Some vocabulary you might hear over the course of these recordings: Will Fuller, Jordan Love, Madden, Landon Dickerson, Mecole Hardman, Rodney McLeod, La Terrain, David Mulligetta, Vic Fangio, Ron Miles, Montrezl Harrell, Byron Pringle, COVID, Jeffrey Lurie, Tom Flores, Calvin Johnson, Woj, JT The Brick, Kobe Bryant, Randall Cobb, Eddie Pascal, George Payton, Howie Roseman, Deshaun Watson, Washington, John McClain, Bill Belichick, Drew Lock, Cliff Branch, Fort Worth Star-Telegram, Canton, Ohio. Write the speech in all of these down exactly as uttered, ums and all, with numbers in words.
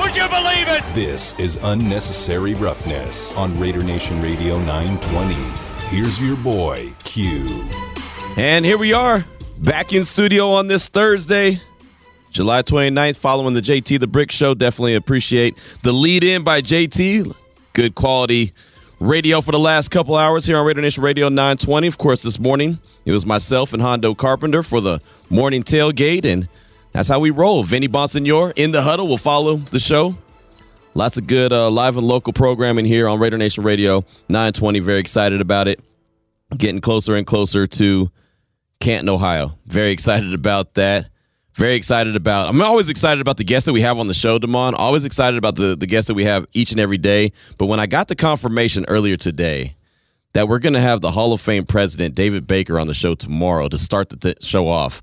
Would you believe it? This is unnecessary roughness on Raider Nation Radio nine twenty. Here's your boy, Q. And here we are, back in studio on this Thursday, July twenty-ninth, following the J T The Brick Show. Definitely appreciate the lead-in by J T. Good quality radio for the last couple hours here on Raider Nation Radio nine twenty. Of course, this morning, it was myself and Hondo Carpenter for the morning tailgate, and that's how we roll. Vinny Bonsignor in the huddle will follow the show. Lots of good uh, live and local programming here on Raider Nation Radio nine twenty. Very excited about it. Getting closer and closer to Canton, Ohio. Very excited about that. Very excited about, I'm always excited about the guests that we have on the show, Damon. Always excited about the, the guests that we have each and every day. But when I got the confirmation earlier today that we're going to have the Hall of Fame president, David Baker, on the show tomorrow to start the th- show off,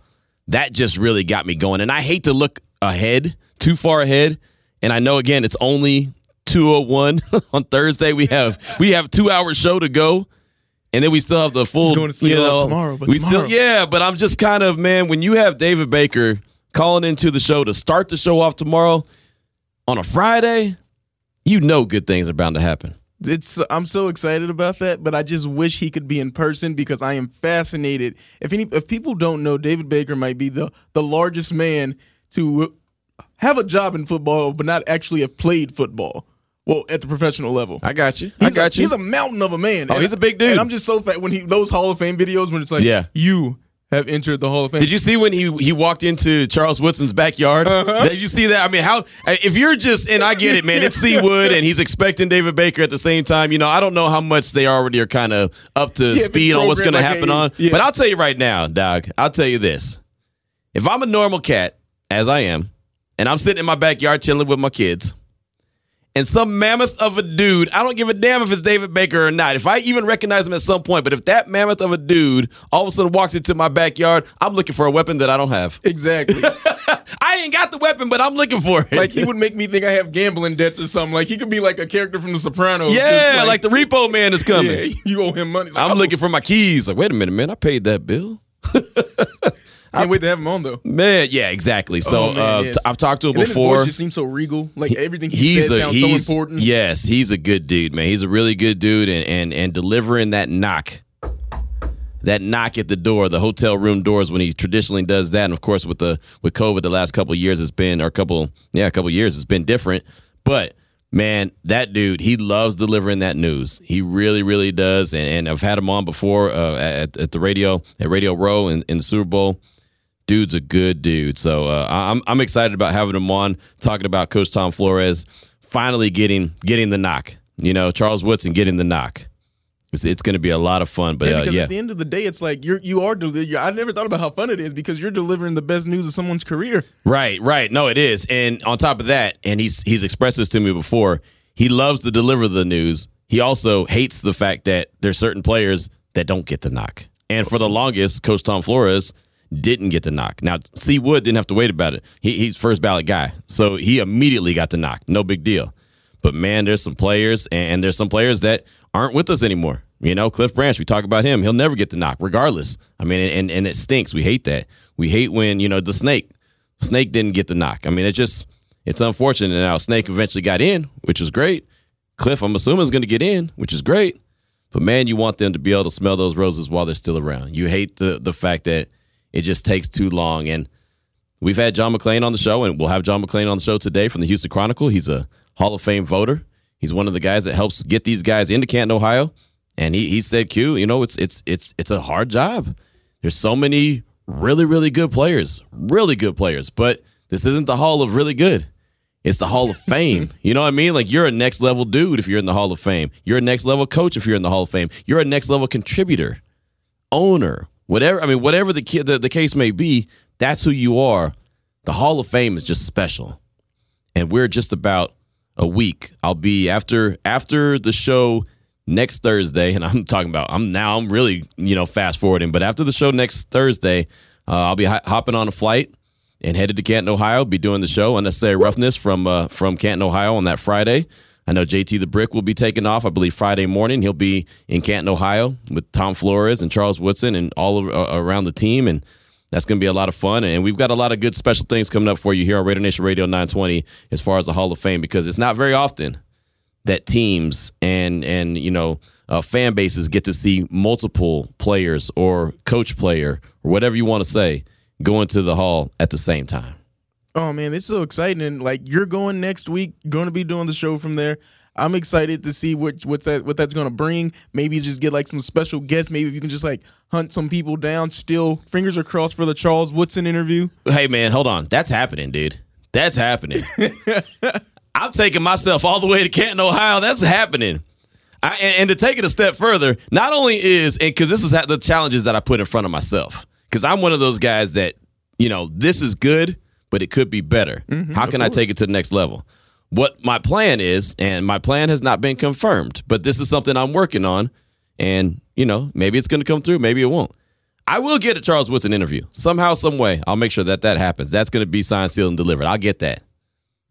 that just really got me going. And I hate to look ahead, too far ahead. And I know, again, it's only two oh one on Thursday. We have we have a two-hour show to go. And then we still have the full, going to sleep, you know, tomorrow, but we tomorrow. still, yeah, but I'm just kind of, man, when you have David Baker calling into the show to start the show off tomorrow on a Friday, you know, good things are bound to happen. It's, I'm so excited about that, but I just wish he could be in person because I am fascinated. If any, if people don't know, David Baker might be the, the largest man to have a job in football, but not actually have played football. Well, at the professional level. I got you. He's I got a, you. He's a mountain of a man. Oh, and he's a big dude. And I'm just so fat when he those Hall of Fame videos when it's like, yeah, you have entered the Hall of Fame. Did you see when he he walked into Charles Woodson's backyard? Uh-huh. Did you see that? I mean, how if you're just, and I get it, man, it's Seawood and he's expecting David Baker at the same time. You know, I don't know how much they already are kind of up to yeah, speed on what's going like to happen a, on. Yeah. But I'll tell you right now, Doc, I'll tell you this. If I'm a normal cat, as I am, and I'm sitting in my backyard chilling with my kids, and some mammoth of a dude, I don't give a damn if it's David Baker or not. If I even recognize him at some point, but if that mammoth of a dude all of a sudden walks into my backyard, I'm looking for a weapon that I don't have. Exactly. I ain't got the weapon, but I'm looking for it. Like, he would make me think I have gambling debts or something. Like, he could be like a character from The Sopranos. Yeah, like, like the repo man is coming. Yeah, you owe him money. Like, I'm oh. looking for my keys. Like, wait a minute, man, I paid that bill. I can't wait to have him on, though. Man, yeah, exactly. So oh, man, uh, yes. t- I've talked to him and before. His voice just seems so regal. Like, everything he says sounds so important. Yes, he's a good dude, man. He's a really good dude. And, and, and delivering that knock, that knock at the door, the hotel room doors, when he traditionally does that. And, of course, with the with COVID the last couple of years, it's been, or a couple, yeah, a couple of years, it's been different. But, man, that dude, he loves delivering that news. He really, really does. And, and I've had him on before uh, at, at the radio, at Radio Row in, in the Super Bowl. Dude's a good dude, so uh, I'm I'm excited about having him on, talking about Coach Tom Flores finally getting getting the knock. You know, Charles Woodson getting the knock. It's, it's going to be a lot of fun, but yeah, because uh, yeah. at the end of the day, it's like you're you are delivering. I never thought about how fun it is because you're delivering the best news of someone's career. Right, right. No, it is, and on top of that, and he's he's expressed this to me before. He loves to deliver the news. He also hates the fact that there's certain players that don't get the knock, and for the longest, Coach Tom Flores didn't get the knock. Now, C. Wood didn't have to wait about it. He, he's first ballot guy, so he immediately got the knock. No big deal. But, man, there's some players, and there's some players that aren't with us anymore. You know, Cliff Branch, we talk about him. He'll never get the knock, regardless. I mean, and, and it stinks. We hate that. We hate when, you know, the Snake. Snake didn't get the knock. I mean, it's just, it's unfortunate. Now, Snake eventually got in, which is great. Cliff, I'm assuming, is going to get in, which is great. But, man, you want them to be able to smell those roses while they're still around. You hate the the fact that it just takes too long. And we've had John McClain on the show, and we'll have John McClain on the show today from the Houston Chronicle. He's a Hall of Fame voter. He's one of the guys that helps get these guys into Canton, Ohio. And he he said, Q, you know, it's it's it's it's a hard job. There's so many really, really good players, really good players. But this isn't the Hall of Really Good. It's the Hall of Fame. You know what I mean? Like, you're a next level dude if you're in the Hall of Fame. You're a next level coach if you're in the Hall of Fame. You're a next level contributor, owner. Whatever I mean, whatever the, the the case may be, that's who you are. The Hall of Fame is just special, and we're just about a week. I'll be after after the show next Thursday, and I'm talking about I'm now I'm really you know fast forwarding, but after the show next Thursday, uh, I'll be h- hopping on a flight and headed to Canton, Ohio. Be doing the show Unnecessary Roughness from uh, from Canton, Ohio on that Friday. I know J T The Brick will be taking off, I believe, Friday morning. He'll be in Canton, Ohio with Tom Flores and Charles Woodson and all of, uh, around the team. And that's going to be a lot of fun. And we've got a lot of good special things coming up for you here on Raider Nation Radio nine twenty as far as the Hall of Fame, because it's not very often that teams and, and you know, uh, fan bases get to see multiple players or coach player or whatever you want to say go into the Hall at the same time. Oh, man, it's so exciting. And, like, you're going next week, going to be doing the show from there. I'm excited to see what, what's that, what that's going to bring. Maybe just get, like, some special guests. Maybe if you can just, like, hunt some people down. Still, fingers are crossed for the Charles Woodson interview. Hey, man, hold on. That's happening, dude. That's happening. I'm taking myself all the way to Canton, Ohio. That's happening. I, and, and to take it a step further, not only is – because this is the challenges that I put in front of myself. Because I'm one of those guys that, you know, this is good, but it could be better. Mm-hmm, How can I take it to the next level? What my plan is, and my plan has not been confirmed, but this is something I'm working on, and, you know, maybe it's going to come through, maybe it won't. I will get a Charles Woodson interview. Somehow, some way, I'll make sure that that happens. That's going to be signed, sealed, and delivered. I'll get that.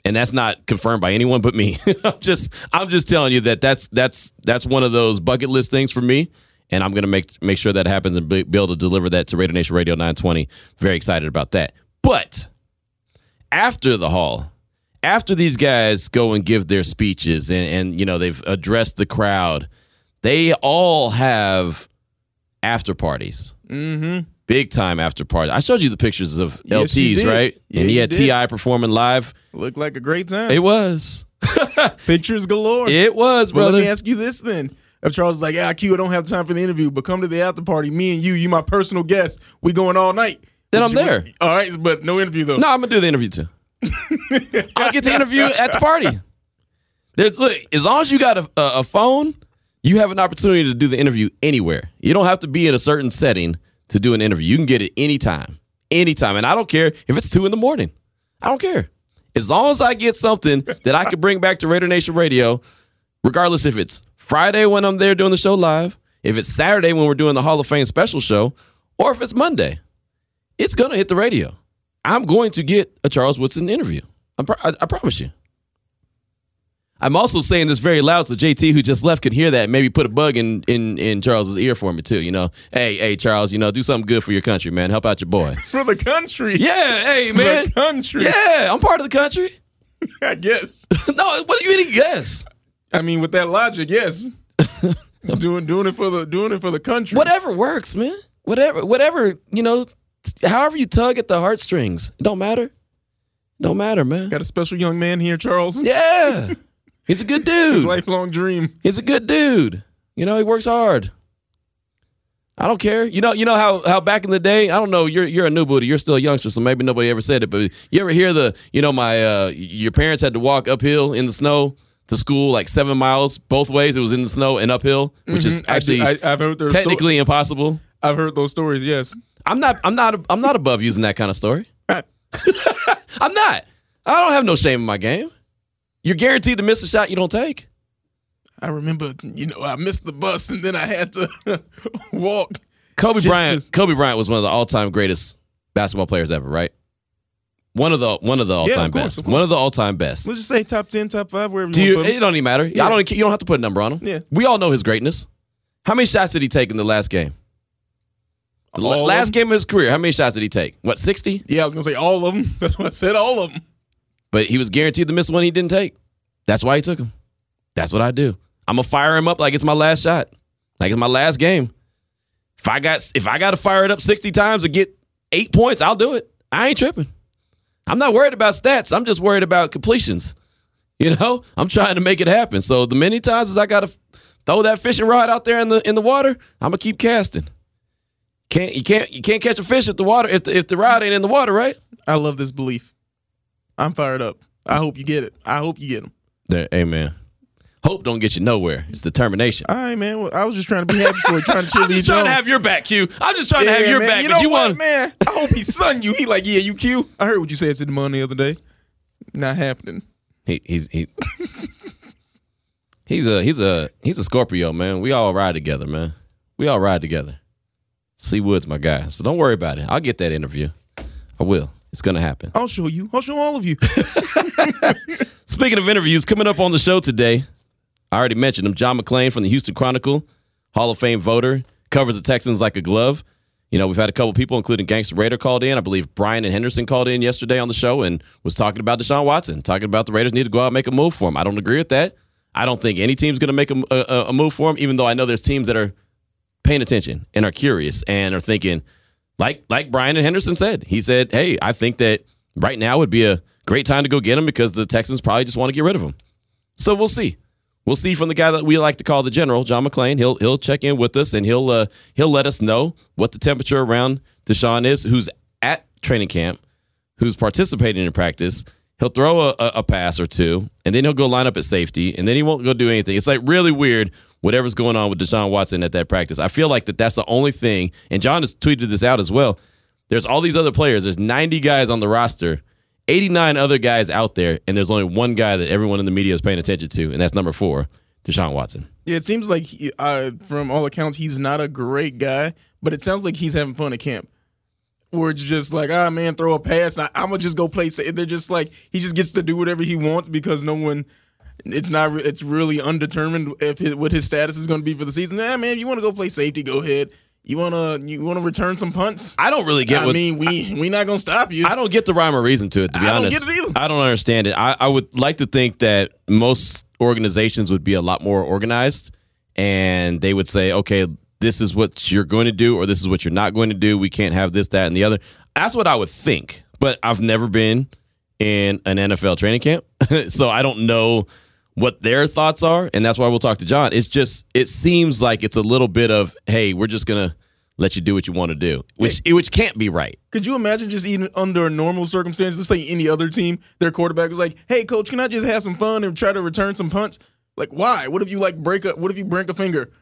And that's not confirmed by anyone but me. I'm just I'm just telling you that that's, that's, that's one of those bucket list things for me, and I'm going to make, make sure that happens and be, be able to deliver that to Raider Nation Radio nine twenty. Very excited about that. But after the Hall, after these guys go and give their speeches and, and, you know, they've addressed the crowd, they all have after parties. Mm-hmm. Big time after parties. I showed you the pictures of yes, L Ts, right? Yeah, and he had T I performing live. Looked like a great time. It was. Pictures galore. It was, brother. Well, let me ask you this then. If Charles is like, yeah, Q, I don't have time for the interview, but come to the after party. Me and you, you my personal guest. We going all night. Then I'm there. All right, but no interview, though. No, I'm going to do the interview, too. I'll get the interview at the party. There's, look, as long as you got a, a phone, you have an opportunity to do the interview anywhere. You don't have to be in a certain setting to do an interview. You can get it anytime, anytime. And I don't care if it's two in the morning. I don't care. As long as I get something that I can bring back to Raider Nation Radio, regardless if it's Friday when I'm there doing the show live, if it's Saturday when we're doing the Hall of Fame special show, or if it's Monday. It's going to hit the radio. I'm going to get a Charles Woodson interview. I'm pro- I, I promise you. I'm also saying this very loud so J T, who just left, could hear that and maybe put a bug in, in, in Charles's ear for me, too. You know, hey, hey, Charles, you know, do something good for your country, man. Help out your boy. For the country? Yeah, hey, man. For the country? Yeah, I'm part of the country. I guess. No, what do you mean, guess? I mean, with that logic, yes. doing doing it for the doing it for the country. Whatever works, man. Whatever, whatever, you know. However you tug at the heartstrings, it don't matter. It don't matter, man. Got a special young man here, Charles. Yeah. He's a good dude. His lifelong dream. He's a good dude. You know, he works hard. I don't care. You know, you know how, how back in the day, I don't know, you're you're a new booty, you're still a youngster, so maybe nobody ever said it, but you ever hear the, you know, my uh, your parents had to walk uphill in the snow to school, like seven miles both ways. It was in the snow and uphill, which mm-hmm. is actually I, I, I've heard technically sto- impossible. I've heard those stories, yes. I'm not. I'm not. I'm not above using that kind of story. I'm not. I don't have no shame in my game. You're guaranteed to miss a shot you don't take. I remember, you know, I missed the bus and then I had to walk. Kobe Bryant. To... Kobe Bryant was one of the all-time greatest basketball players ever, right? One of the one of the all-time yeah, of course, best. Of course. One of the all-time best. Let's just say top ten, top five, wherever do you, you want to put him. It don't even matter. Yeah. I don't. You don't have to put a number on him. Yeah. We all know his greatness. How many shots did he take in the last game? The all last game of his career, how many shots did he take? What, sixty? Yeah, I was going to say all of them. That's what I said, all of them. But he was guaranteed to miss one he didn't take. That's why he took him. That's what I do. I'm going to fire him up like it's my last shot, like it's my last game. If I got if I got to fire it up sixty times and get eight points, I'll do it. I ain't tripping. I'm not worried about stats. I'm just worried about completions. You know, I'm trying to make it happen. So the many times as I got to throw that fishing rod out there in the in the water, I'm going to keep casting. Can't you can't you can't catch a fish if the water if the, if the rod ain't in the water, right? I love this belief. I'm fired up. I hope you get it. I hope you get them. There, amen. Hope don't get you nowhere. It's determination. All right, man. Well, I was just trying to be happy for you. Trying to cheer I'm just trying home. to have your back, Q. I'm just trying yeah, to have your man. back. You know you what, want... man? I hope he son you. He like, yeah, you Q. I heard what you said to the money the other day. Not happening. He he's he he's a he's a he's a Scorpio, man. We all ride together, man. We all ride together. C. Wood's my guy, so don't worry about it. I'll get that interview. I will. It's gonna happen. I'll show you. I'll show all of you. Speaking of interviews, coming up on the show today, I already mentioned him, John McClain from the Houston Chronicle, Hall of Fame voter, covers the Texans like a glove. You know, we've had a couple people, including Gangster Raider, called in. I believe Brian in Henderson called in yesterday on the show and was talking about Deshaun Watson, talking about the Raiders need to go out and make a move for him. I don't agree with that. I don't think any team's going to make a, a, a move for him, even though I know there's teams that are paying attention and are curious and are thinking, like like Brian in Henderson said. He said, hey, I think that right now would be a great time to go get him because the Texans probably just want to get rid of him. So we'll see. We'll see from the guy that we like to call the general, John McClain. He'll he'll check in with us, and he'll uh, he'll let us know what the temperature around Deshaun is, who's at training camp, who's participating in practice. He'll throw a, a pass or two, and then he'll go line up at safety, and then he won't go do anything. It's like really weird whatever's going on with Deshaun Watson at that practice. I feel like that that's the only thing, and John has tweeted this out as well. There's all these other players. There's ninety guys on the roster, eighty-nine other guys out there, and there's only one guy that everyone in the media is paying attention to, and that's number four, Deshaun Watson. Yeah, it seems like, he, uh, from all accounts, he's not a great guy, but it sounds like he's having fun at camp, where it's just like, ah, man, throw a pass. I, I'm going to just go play. They're just like, he just gets to do whatever he wants because no one – It's not. It's really undetermined if his, what his status is going to be for the season. Nah, man, if you want to go play safety, go ahead. You wanna you wanna return some punts? I don't really get. I what, mean, we I, we not gonna stop you. I don't get the rhyme or reason to it. To be I honest, don't get it either. I don't understand it. I, I would like to think that most organizations would be a lot more organized, and they would say, okay, this is what you're going to do, or this is what you're not going to do. We can't have this, that, and the other. That's what I would think. But I've never been in an N F L training camp, so I don't know what their thoughts are, and that's why we'll talk to John. It's just, it seems like it's a little bit of, hey, we're just going to let you do what you want to do, which hey, which can't be right. Could you imagine just even under normal circumstances, let's say any other team, their quarterback was like, hey, coach, can I just have some fun and try to return some punts? Like, why? What if you, like, break a, what if you break a finger?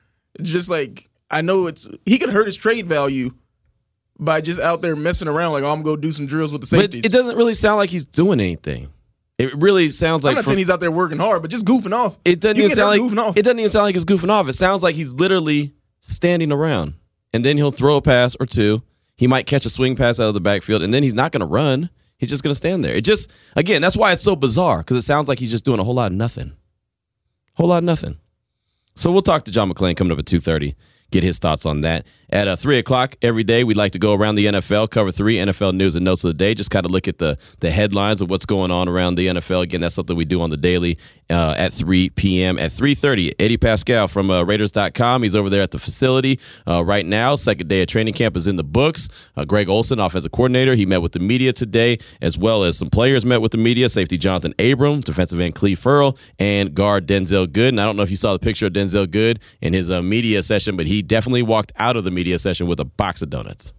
Just like, I know it's, he could hurt his trade value by just out there messing around, like, oh, I'm going to do some drills with the safeties. But it doesn't really sound like he's doing anything. It really sounds like I'm not from, saying he's out there working hard, but just goofing off. It doesn't you even sound like goofing off. It doesn't even sound like it's goofing off. It sounds like he's literally standing around, and then he'll throw a pass or two. He might catch a swing pass out of the backfield, and then he's not going to run. He's just going to stand there. It just, again, that's why it's so bizarre, because it sounds like he's just doing a whole lot of nothing, whole lot of nothing. So we'll talk to John McClain coming up at two thirty. Get his thoughts on that. At uh, three o'clock every day, we'd like to go around the N F L, cover three N F L news and notes of the day, just kind of look at the the headlines of what's going on around the N F L. Again, that's something we do on the daily uh, at three p.m. At three thirty, Eddie Pascal from uh, Raiders dot com. He's over there at the facility uh, right now. Second day of training camp is in the books. Uh, Greg Olson, offensive coordinator, he met with the media today, as well as some players met with the media. Safety Jonathan Abram, defensive end Clee Ferrell, and guard Denzel Good. And I don't know if you saw the picture of Denzel Good in his uh, media session, but he He definitely walked out of the media session with a box of donuts.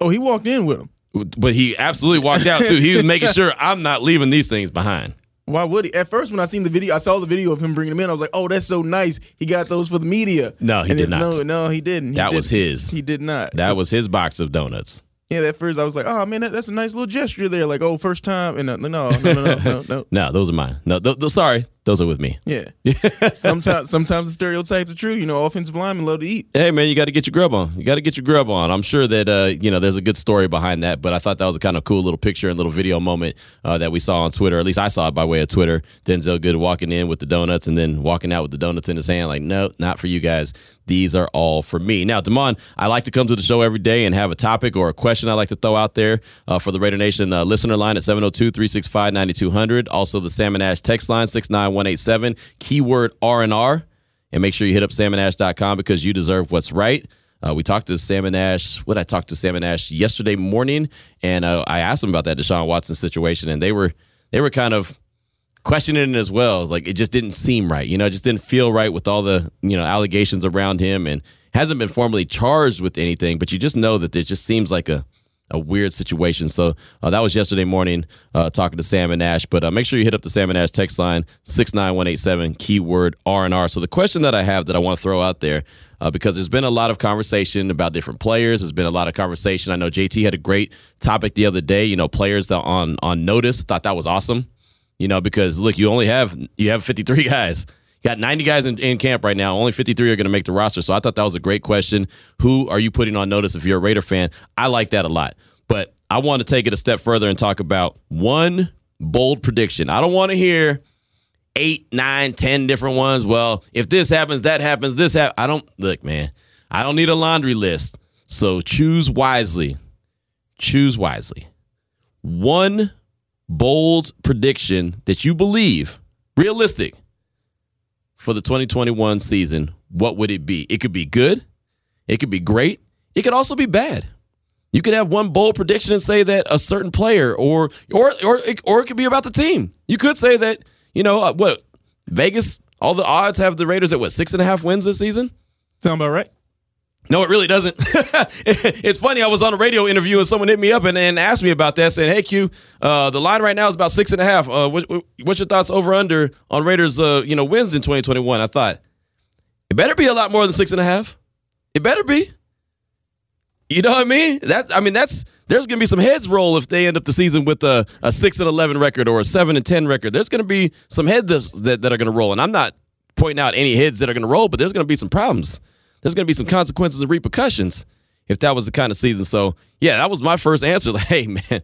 Oh, he walked in with them. But he absolutely walked out, too. He was making sure I'm not leaving these things behind. Why would he? At first, when I seen the video, I saw the video of him bringing them in. I was like, oh, that's so nice. He got those for the media. No, he and did then, not. No, no, he didn't. He that didn't. was his. He did not. That was his box of donuts. Yeah, at first I was like, oh, man, that, that's a nice little gesture there. Like, oh, first time. And uh, no, no, no, no, no, no. No, those are mine. No, th- th- sorry. Those are with me. Yeah. sometimes sometimes the stereotypes are true. You know, offensive linemen love to eat. Hey, man, you got to get your grub on. You got to get your grub on. I'm sure that, uh, you know, there's a good story behind that. But I thought that was a kind of cool little picture and little video moment uh, that we saw on Twitter. At least I saw it by way of Twitter. Denzel Good walking in with the donuts and then walking out with the donuts in his hand. Like, no, not for you guys. These are all for me. Now, Damon, I like to come to the show every day and have a topic or a question I like to throw out there uh, for the Raider Nation uh, listener line at seven oh two, three six five, nine two hundred. Also, the Salmon Ash text line, six nine one eight seven, keyword R and R. And make sure you hit up salmon ash dot com because you deserve what's right. Uh, we talked to Salmon Ash. What I talked to Salmon Ash yesterday morning, and uh, I asked him about that Deshaun Watson situation, and they were they were kind of questioning it as well. Like, it just didn't seem right. You know, it just didn't feel right with all the, you know, allegations around him, and hasn't been formally charged with anything, but you just know that it just seems like a, a weird situation. So uh, that was yesterday morning uh, talking to Salmon Ash, but uh, make sure you hit up the Salmon Ash text line, six nine one eight seven, keyword R and R. So the question that I have that I want to throw out there, uh, because there's been a lot of conversation about different players. There's been a lot of conversation. I know J T had a great topic the other day, you know, players that on, on notice. Thought that was awesome. You know, because look, you only have you have fifty-three guys. You got ninety guys in, in camp right now. Only fifty-three are going to make the roster. So I thought that was a great question. Who are you putting on notice if you're a Raider fan? I like that a lot. But I want to take it a step further and talk about one bold prediction. I don't want to hear eight, nine, ten different ones. Well, if this happens, that happens, this happens. I don't look, man. I don't need a laundry list. So choose wisely. Choose wisely. One bold prediction that you believe realistic for the twenty twenty-one season. What would it be? It could be good. It could be great. It could also be bad. You could have one bold prediction and say that a certain player, or or or it, or it could be about the team. You could say that, you know, uh, what Vegas, all the odds have the Raiders at what, six and a half wins this season? Sound about right? No, it really doesn't. It's funny. I was on a radio interview and someone hit me up and, and asked me about that, saying, "Hey Q, uh, the line right now is about six and a half. Uh, what, what's your thoughts over under on Raiders, uh, you know, wins in twenty twenty-one?" I thought it better be a lot more than six and a half. It better be. You know what I mean? That I mean that's there's gonna be some heads roll if they end up the season with a a six and eleven record or a seven and ten record. There's gonna be some heads that that are gonna roll, and I'm not pointing out any heads that are gonna roll, but there's gonna be some problems. There's going to be some consequences and repercussions if that was the kind of season. So, yeah, that was my first answer. Like, hey, man,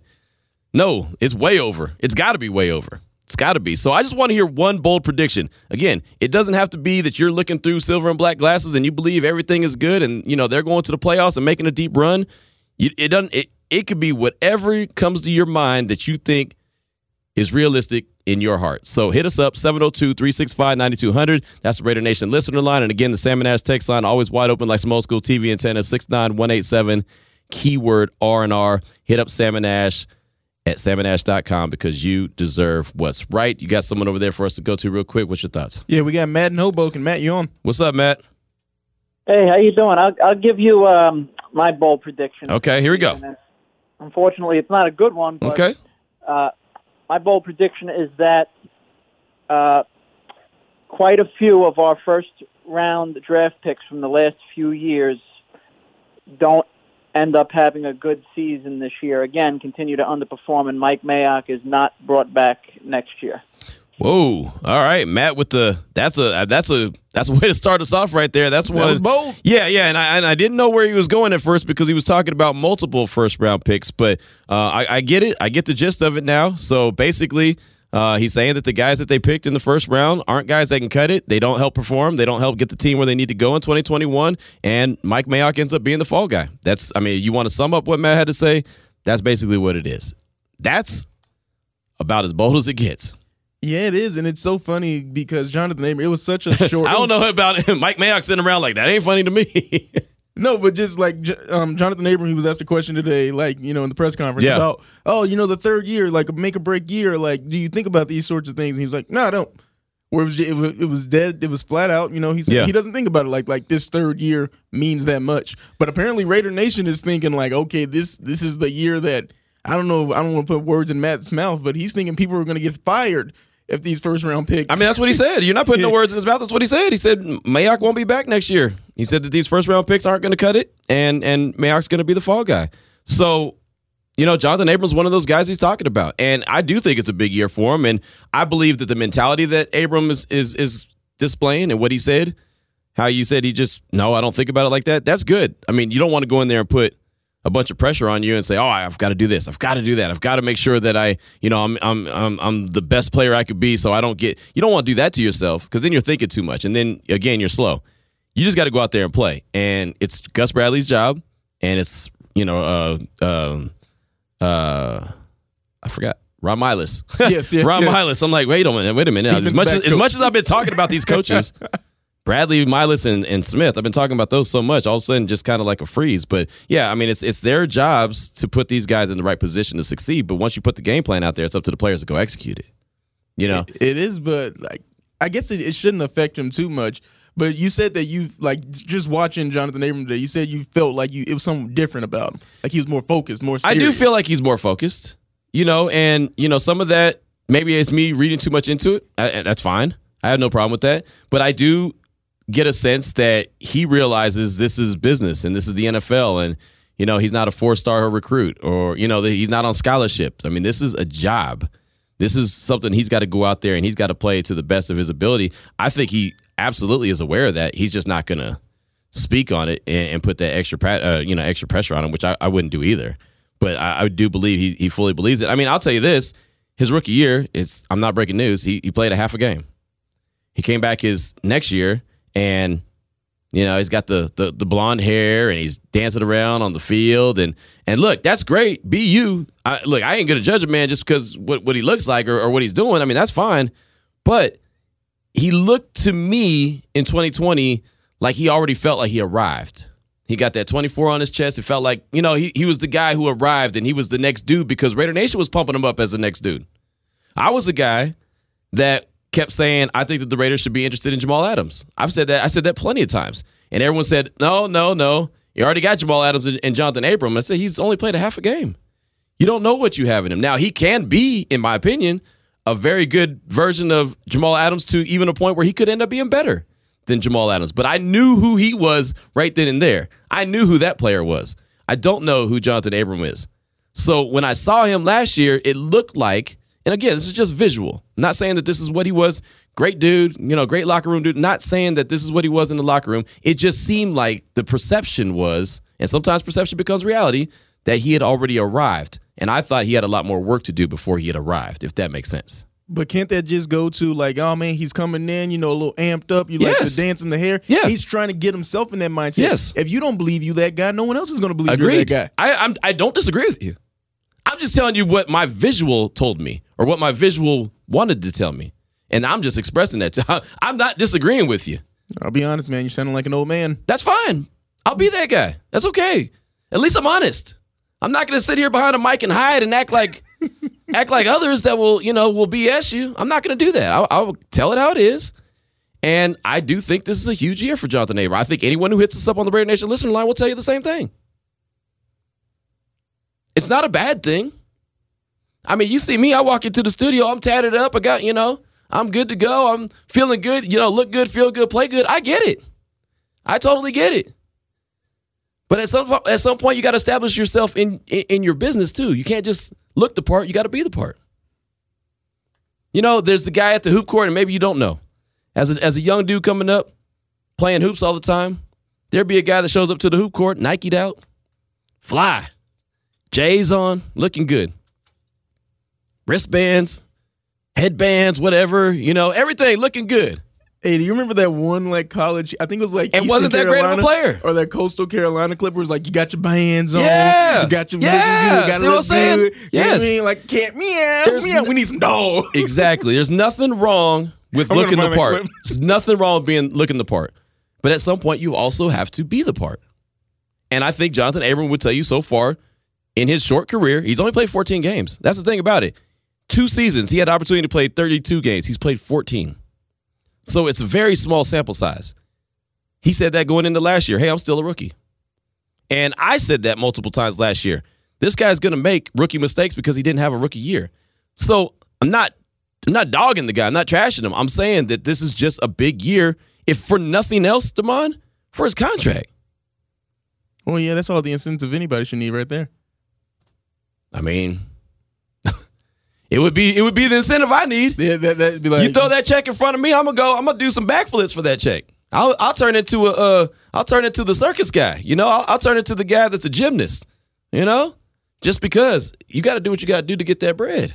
no, it's way over. It's got to be way over. It's got to be. So I just want to hear one bold prediction. Again, it doesn't have to be that you're looking through silver and black glasses and you believe everything is good and, you know, they're going to the playoffs and making a deep run. It doesn't. It, it could be whatever comes to your mind that you think is realistic in your heart. So hit us up, seven oh two, three six five, nine two hundred. That's the Raider Nation listener line. And again, the Salmon Ash text line, always wide open like some old school T V antenna, six nine one eight seven, keyword R and R. Hit up Salmon Ash at salmon ash dot com because you deserve what's right. You got someone over there for us to go to real quick. What's your thoughts? Yeah, we got Matt in Hoboken. Matt, you on? What's up, Matt? Hey, how you doing? I'll, I'll give you um, my bold prediction. Okay, here we go. Unfortunately, it's not a good one. But, okay. Uh, My bold prediction is that uh, quite a few of our first-round draft picks from the last few years don't end up having a good season this year. Again, continue to underperform, and Mike Mayock is not brought back next year. Whoa! All right, Matt. With the that's a that's a that's a way to start us off right there. That's one. That was bold. Yeah, yeah. And I and I didn't know where he was going at first because he was talking about multiple first round picks. But uh, I, I get it. I get the gist of it now. So basically, uh, he's saying that the guys that they picked in the first round aren't guys that can cut it. They don't help perform. They don't help get the team where they need to go in twenty twenty-one. And Mike Mayock ends up being the fall guy. That's. I mean, you want to sum up what Matt had to say? That's basically what it is. That's about as bold as it gets. Yeah, it is, and it's so funny because Jonathan Abram, it was such a short... I don't know about him. Mike Mayock sitting around like, that ain't funny to me. No, but just like um, Jonathan Abram, he was asked a question today, like, you know, in the press conference yeah. about, oh, you know, the third year, like a make-or-break year, like, do you think about these sorts of things? And he was like, no, I don't. Where it was, just, it was, it was dead, it was flat out, you know, he said, yeah. he doesn't think about it like, like this third year means that much. But apparently Raider Nation is thinking like, okay, this this is the year that, I don't know, I don't want to put words in Matt's mouth, but he's thinking people are going to get fired if these first-round picks. I mean, that's what he said. You're not putting no words in his mouth. That's what he said. He said Mayock won't be back next year. He said that these first-round picks aren't going to cut it, and and Mayock's going to be the fall guy. So, you know, Jonathan Abram's one of those guys he's talking about, and I do think it's a big year for him, and I believe that the mentality that Abram is is, is displaying and what he said, how you said he just, no, I don't think about it like that, that's good. I mean, you don't want to go in there and put a bunch of pressure on you and say, oh, I've got to do this. I've got to do that. I've got to make sure that I, you know, I'm I'm I'm I'm the best player I could be so I don't get, you don't want to do that to yourself because then you're thinking too much. And then, again, you're slow. You just got to go out there and play. And it's Gus Bradley's job. And it's, you know, uh, uh, uh, I forgot. Ron Miles. Yes, yeah, Ron yeah. Miles. I'm like, wait a minute. Wait a minute. As much as, as much as I've been talking about these coaches, Bradley, Miles, and, and Smith, I've been talking about those so much. All of a sudden, just kind of like a freeze. But, yeah, I mean, it's it's their jobs to put these guys in the right position to succeed. But once you put the game plan out there, it's up to the players to go execute it. You know? It, it is, but, like, I guess it, it shouldn't affect him too much. But you said that you, like, just watching Jonathan Abram today, you said you felt like you it was something different about him. Like, he was more focused, more serious. I do feel like he's more focused, you know? And, you know, some of that, maybe it's me reading too much into it. I, that's fine. I have no problem with that. But I do get a sense that he realizes this is business and this is the N F L and, you know, he's not a four-star recruit or, you know, that he's not on scholarships. I mean, this is a job. This is something he's got to go out there and he's got to play to the best of his ability. I think he absolutely is aware of that. He's just not going to speak on it and, and put that extra uh, you know, extra pressure on him, which I, I wouldn't do either. But I, I do believe he, he fully believes it. I mean, I'll tell you this. His rookie year, it's I'm not breaking news, he, he played a half a game. He came back his next year and, you know, he's got the, the the blonde hair and he's dancing around on the field. And and look, that's great. Be you. I, look, I ain't going to judge a man just because what, what he looks like or, or what he's doing. I mean, that's fine. But he looked to me in twenty twenty like he already felt like he arrived. He got that twenty-four on his chest. It felt like, you know, he, he was the guy who arrived and he was the next dude because Raider Nation was pumping him up as the next dude. I was the guy that kept saying, I think that the Raiders should be interested in Jamal Adams. I've said that. I said that plenty of times. And everyone said, no, no, no. You already got Jamal Adams and, and Jonathan Abram. I said, he's only played a half a game. You don't know what you have in him. Now, he can be, in my opinion, a very good version of Jamal Adams to even a point where he could end up being better than Jamal Adams. But I knew who he was right then and there. I knew who that player was. I don't know who Jonathan Abram is. So when I saw him last year, it looked like, and again, this is just visual. I'm not saying that this is what he was. Great dude, you know, great locker room dude. Not saying that this is what he was in the locker room. It just seemed like the perception was, and sometimes perception becomes reality, that he had already arrived. And I thought he had a lot more work to do before he had arrived, if that makes sense. But can't that just go to like, oh, man, he's coming in, you know, a little amped up. You yes. like to dance in the hair. Yeah. He's trying to get himself in that mindset. Yes. If you don't believe you that guy, no one else is going to believe Agreed. you that guy. I I'm, I don't disagree with you. I'm just telling you what my visual told me or what my visual wanted to tell me. And I'm just expressing that. To, I'm not disagreeing with you. I'll be honest, man. You're sounding like an old man. That's fine. I'll be that guy. That's okay. At least I'm honest. I'm not going to sit here behind a mic and hide and act like... act like others that will, you know, will B S you. I'm not going to do that. I'll, I'll tell it how it is. And I do think this is a huge year for Jonathan Abram. I think anyone who hits us up on the Raider Nation listener line will tell you the same thing. It's not a bad thing. I mean, you see me, I walk into the studio, I'm tatted up. I got, you know, I'm good to go. I'm feeling good, you know, look good, feel good, play good. I get it. I totally get it. But at some at some point, you got to establish yourself in, in in your business, too. You can't just look the part. You got to be the part. You know, there's the guy at the hoop court, and maybe you don't know. As a, as a young dude coming up, playing hoops all the time, there'd be a guy that shows up to the hoop court, Nike'd out, fly, J's on, looking good. Wristbands, headbands, whatever, you know, everything looking good. Hey, do you remember that one like college? I think it was like it wasn't that Carolina, great of a player, or that Coastal Carolina clip where it was like you got your bands on, yeah, you got your yeah, good, you got what I'm saying? Good. Yes, you know what I mean, like can't meow, meow. N- we need some dog. Exactly. There's nothing wrong with I'm looking the part. There's nothing wrong with being looking the part, but at some point you also have to be the part. And I think Jonathan Abram would tell you so far in his short career, he's only played fourteen games. That's the thing about it. Two seasons, he had the opportunity to play thirty-two games. He's played fourteen. So it's a very small sample size. He said that going into last year. Hey, I'm still a rookie. And I said that multiple times last year. This guy's going to make rookie mistakes because he didn't have a rookie year. So I'm not I'm not dogging the guy. I'm not trashing him. I'm saying that this is just a big year, if for nothing else, Damon, for his contract. Well, yeah, that's all the incentive anybody should need right there. I mean... It would be it would be the incentive I need. Yeah, that, that'd be like, you throw that check in front of me, I'm gonna go. I'm gonna do some backflips for that check. I'll I'll turn into a uh, I'll turn into the circus guy. You know, I'll, I'll turn into the guy that's a gymnast. You know, just because you got to do what you got to do to get that bread.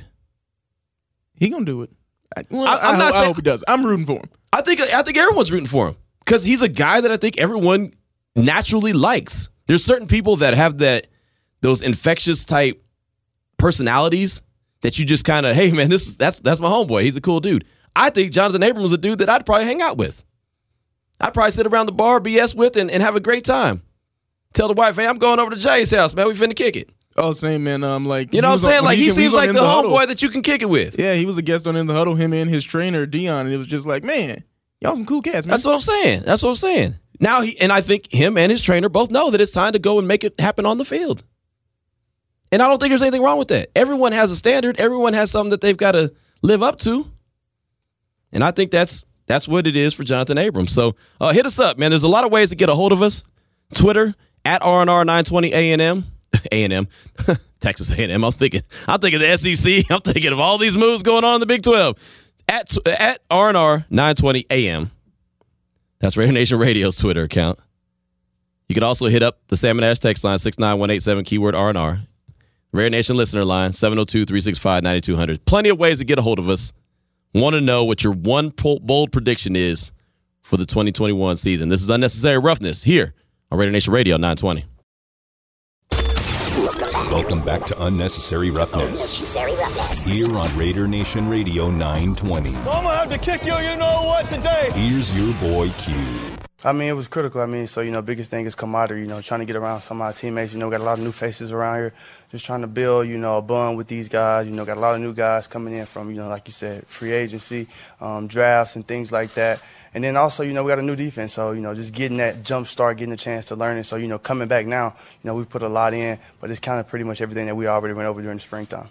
He gonna do it. Well, I, I'm I, not saying, I hope he does. I'm rooting for him. I think I think everyone's rooting for him because he's a guy that I think everyone naturally likes. There's certain people that have that those infectious type personalities. That you just kind of, hey, man, this is, that's that's my homeboy. He's a cool dude. I think Jonathan Abram was a dude that I'd probably hang out with. I'd probably sit around the bar, B S with, and, and have a great time. Tell the wife, hey, I'm going over to Jay's house, man. We finna kick it. Oh, same, man. Um, like, you know what I'm saying? On, like, he, he seems like the, the homeboy that you can kick it with. Yeah, he was a guest on In the Huddle, him and his trainer, Dion. And it was just like, man, y'all some cool cats, man. That's what I'm saying. That's what I'm saying. Now, he and I think him and his trainer both know that it's time to go and make it happen on the field. And I don't think there's anything wrong with that. Everyone has a standard. Everyone has something that they've got to live up to. And I think that's that's what it is for Jonathan Abram. So uh, hit us up, man. There's a lot of ways to get a hold of us. Twitter, at R N R nine twenty A N M. A and M, Texas A and M. I'm thinking, I'm thinking the S E C. I'm thinking of all these moves going on in the Big twelve. At at R and R nine twenty A M. That's Raider Nation Radio's Twitter account. You can also hit up the Salmon Ash text line six nine one eight seven keyword R and R. Raider Nation listener line seven oh two, three six five, nine two hundred. Plenty of ways to get a hold of us. Want to know what your one bold prediction is for the twenty twenty-one season. This is Unnecessary Roughness here on Raider Nation Radio nine twenty. Welcome back to Unnecessary Roughness. Unnecessary Roughness. Here on Raider Nation Radio nine twenty. I'm going to have to kick you, you know what, today. Here's your boy Q. I mean, it was critical. I mean, so, you know, biggest thing is camaraderie, you know, trying to get around some of our teammates. You know, got a lot of new faces around here. Just trying to build, you know, a bond with these guys. You know, got a lot of new guys coming in from, you know, like you said, free agency, um, drafts and things like that. And then also, you know, we got a new defense. So, you know, just getting that jump start, getting a chance to learn it. So, you know, coming back now, you know, we put a lot in, but it's kind of pretty much everything that we already went over during the springtime.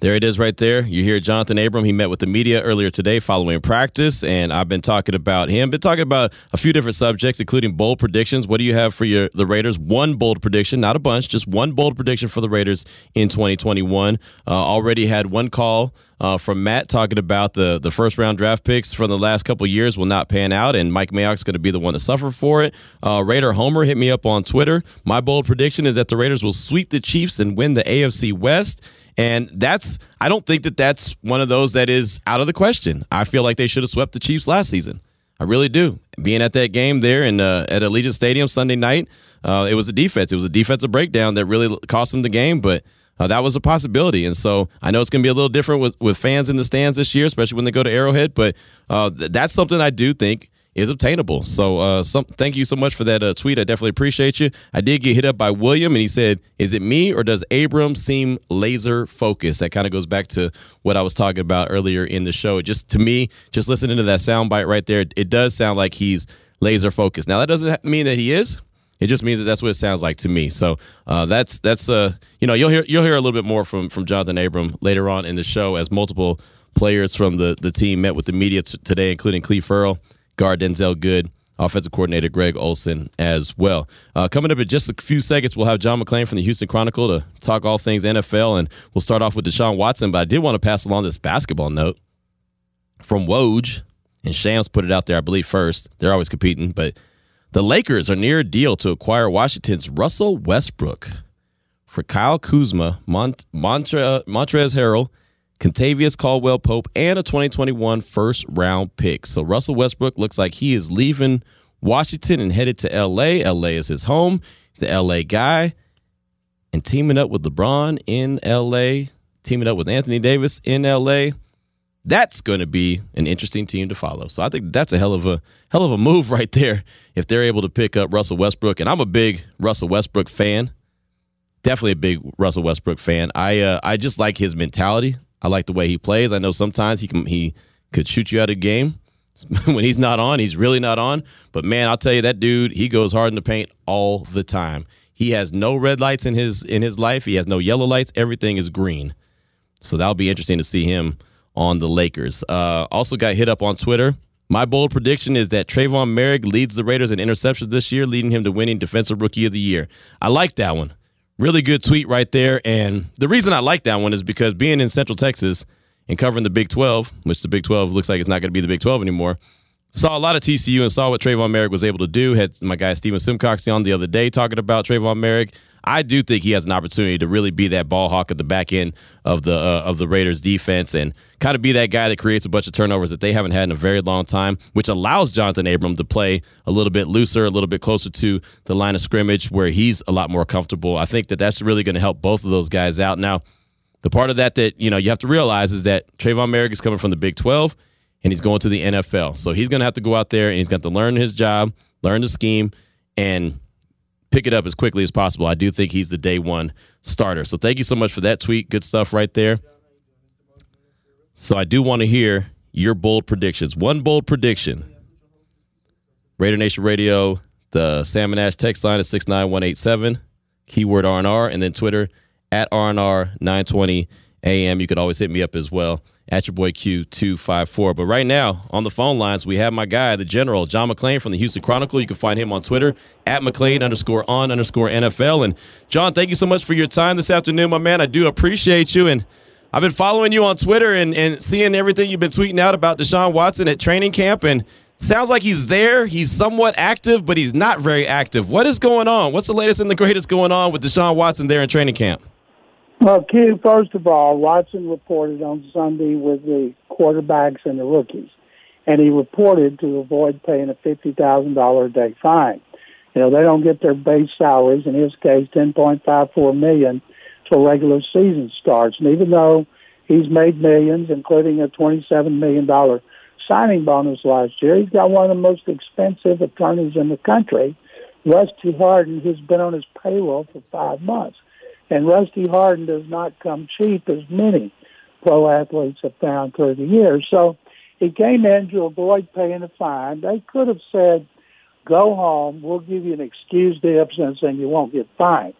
There it is right there. You hear Jonathan Abram. He met with the media earlier today following practice, and I've been talking about him. Been talking about a few different subjects, including bold predictions. What do you have for your the Raiders? One bold prediction, not a bunch, just one bold prediction for the Raiders in twenty twenty-one. Uh, already had one call uh, from Matt talking about the, the first-round draft picks from the last couple years will not pan out, and Mike Mayock's going to be the one to suffer for it. Uh, Raider Homer hit me up on Twitter. My bold prediction is that the Raiders will sweep the Chiefs and win the A F C West. And that's I don't think that that's one of those that is out of the question. I feel like they should have swept the Chiefs last season. I really do. Being at that game there in, uh, at Allegiant Stadium Sunday night, uh, it was a defense. It was a defensive breakdown that really cost them the game, but uh, that was a possibility. And so I know it's going to be a little different with, with fans in the stands this year, especially when they go to Arrowhead, but uh, th- that's something I do think is obtainable. So uh, some, thank you so much for that uh, tweet. I definitely appreciate you. I did get hit up by William, and he said, is it me or does Abram seem laser focused? That kind of goes back to what I was talking about earlier in the show. It just to me, just listening to that soundbite right there, it does sound like he's laser focused. Now, that doesn't mean that he is. It just means that that's what it sounds like to me. So uh, that's that's uh, you know, you'll hear you'll hear a little bit more from from Jonathan Abram later on in the show as multiple players from the the team met with the media t- today, including Clee Ferrell, guard Denzel Good, offensive coordinator Greg Olson as well. Uh, coming up in just a few seconds, we'll have John McClain from the Houston Chronicle to talk all things N F L, and we'll start off with Deshaun Watson, but I did want to pass along this basketball note from Woj, and Shams put it out there, I believe, first. They're always competing, but the Lakers are near a deal to acquire Washington's Russell Westbrook for Kyle Kuzma, Mont- Montre- Montrezl Harrell, Contavious Caldwell-Pope, and a twenty twenty-one first-round pick. So Russell Westbrook looks like he is leaving Washington and headed to L A. L A is his home. He's the L A guy. And teaming up with LeBron in L A, teaming up with Anthony Davis in L A, that's going to be an interesting team to follow. So I think that's a hell of a hell of a move right there if they're able to pick up Russell Westbrook. And I'm a big Russell Westbrook fan. Definitely a big Russell Westbrook fan. I uh, I just like his mentality. I like the way he plays. I know sometimes he can he could shoot you out of the game. When he's not on, he's really not on. But, man, I'll tell you, that dude, he goes hard in the paint all the time. He has no red lights in his in his life. He has no yellow lights. Everything is green. So that'll be interesting to see him on the Lakers. Uh, also got hit up on Twitter. My bold prediction is that Trayvon Merrick leads the Raiders in interceptions this year, leading him to winning Defensive Rookie of the Year. I like that one. Really good tweet right there, and the reason I like that one is because being in Central Texas and covering the Big twelve, which the Big twelve looks like it's not going to be the Big twelve anymore, saw a lot of T C U and saw what Trayvon Merrick was able to do. Had my guy Steven Simcox on the other day talking about Trayvon Merrick. I do think he has an opportunity to really be that ball hawk at the back end of the uh, of the Raiders' defense and kind of be that guy that creates a bunch of turnovers that they haven't had in a very long time, which allows Jonathan Abram to play a little bit looser, a little bit closer to the line of scrimmage where he's a lot more comfortable. I think that that's really going to help both of those guys out. Now, the part of that that you know you have to realize is that Trayvon Merrick is coming from the Big twelve, and he's going to the N F L. So he's going to have to go out there, and he's got to learn his job, learn the scheme, and pick it up as quickly as possible. I do think he's the day one starter. So thank you so much for that tweet. Good stuff right there. So I do want to hear your bold predictions. One bold prediction. Raider Nation Radio, the Salmon Ash text line is six nine one eight seven, keyword R and R, and then Twitter at R and R nine twenty A M. You could always hit me up as well at your boy Q two five four. But right now on the phone lines, we have my guy, the general, John McClain from the Houston Chronicle. You can find him on Twitter at McClain underscore on underscore NFL. And John, thank you so much for your time this afternoon, my man. I do appreciate you. And I've been following you on Twitter and, and seeing everything you've been tweeting out about Deshaun Watson at training camp. And sounds like he's there. He's somewhat active, but he's not very active. What is going on? What's the latest and the greatest going on with Deshaun Watson there in training camp? Well, Q, first of all, Watson reported on Sunday with the quarterbacks and the rookies, and he reported to avoid paying a fifty thousand dollars a day fine. You know, they don't get their base salaries, in his case, ten point five four million dollars till regular season starts. And even though he's made millions, including a twenty-seven million dollars signing bonus last year, he's got one of the most expensive attorneys in the country, Rusty Hardin, who's been on his payroll for five months. And Rusty Hardin does not come cheap, as many pro athletes have found through the years. So he came in to avoid paying a fine. They could have said, go home, we'll give you an excused absence and you won't get fined.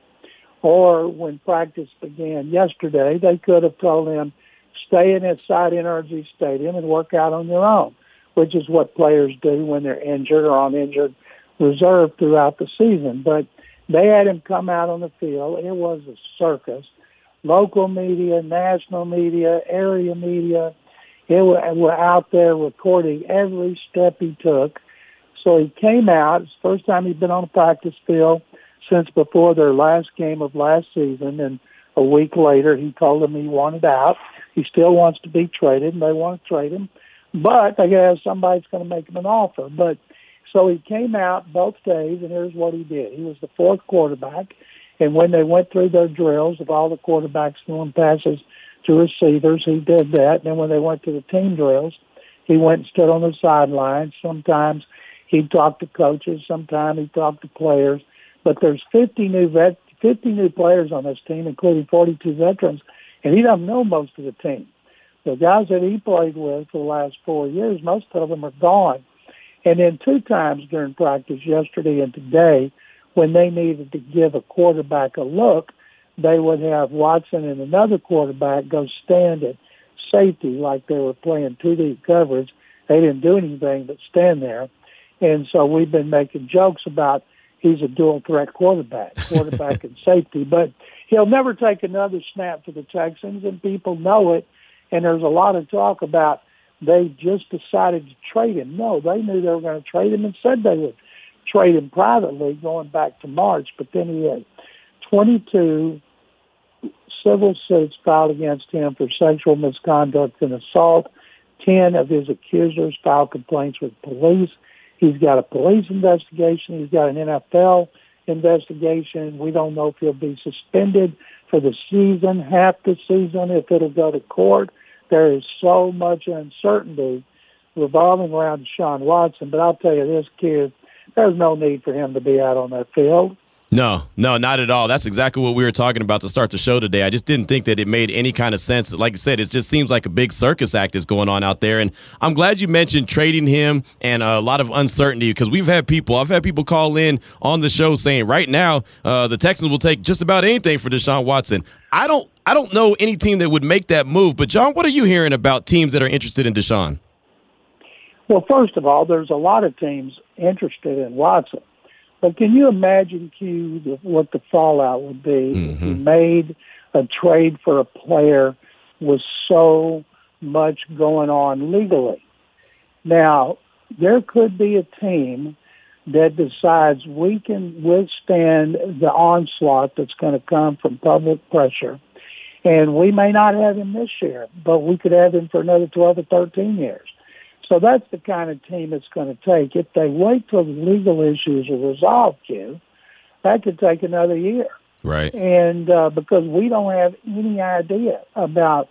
Or when practice began yesterday, they could have told him, stay in inside N R G Stadium and work out on your own, which is what players do when they're injured or on injured reserve throughout the season. But they had him come out on the field. It was a circus. Local media, national media, area media, it were, were out there recording every step he took. So he came out. It's the first time he'd been on the practice field since before their last game of last season. And a week later, he told them he wanted out. He still wants to be traded, and they want to trade him. But I guess somebody's going to make him an offer. But so he came out both days, and here's what he did. He was the fourth quarterback, and when they went through their drills of all the quarterbacks throwing passes to receivers, he did that. And then when they went to the team drills, he went and stood on the sidelines. Sometimes he talked to coaches. Sometimes he talked to players. But there's fifty new vet, fifty new players on this team, including forty-two veterans, and he doesn't know most of the team. The guys that he played with for the last four years, most of them are gone. And then two times during practice, yesterday and today, when they needed to give a quarterback a look, they would have Watson and another quarterback go stand at safety like they were playing two deep coverage. They didn't do anything but stand there. And so we've been making jokes about he's a dual-threat quarterback, quarterback and safety. But he'll never take another snap for the Texans, and people know it. And there's a lot of talk about they just decided to trade him. No, they knew they were going to trade him and said they would trade him privately going back to March. But then he had twenty-two civil suits filed against him for sexual misconduct and assault. ten of his accusers filed complaints with police. He's got a police investigation. He's got an N F L investigation. We don't know if he'll be suspended for the season, half the season, if it'll go to court. There is so much uncertainty revolving around Deshaun Watson. But I'll tell you this, kid, there's no need for him to be out on that field. No, no, not at all. That's exactly what we were talking about to start the show today. I just didn't think that it made any kind of sense. Like I said, it just seems like a big circus act is going on out there. And I'm glad you mentioned trading him and a lot of uncertainty, because we've had people, I've had people call in on the show saying right now uh, the Texans will take just about anything for Deshaun Watson. I don't I don't know any team that would make that move. But, John, what are you hearing about teams that are interested in Deshaun? Well, first of all, there's a lot of teams interested in Watson. But can you imagine, Q, what the fallout would be mm-hmm. if he made a trade for a player with so much going on legally? Now, there could be a team that decides we can withstand the onslaught that's going to come from public pressure. And we may not have him this year, but we could have him for another twelve or thirteen years. So that's the kind of team it's going to take. If they wait till the legal issues are resolved, Q, that could take another year. Right. And uh, because we don't have any idea about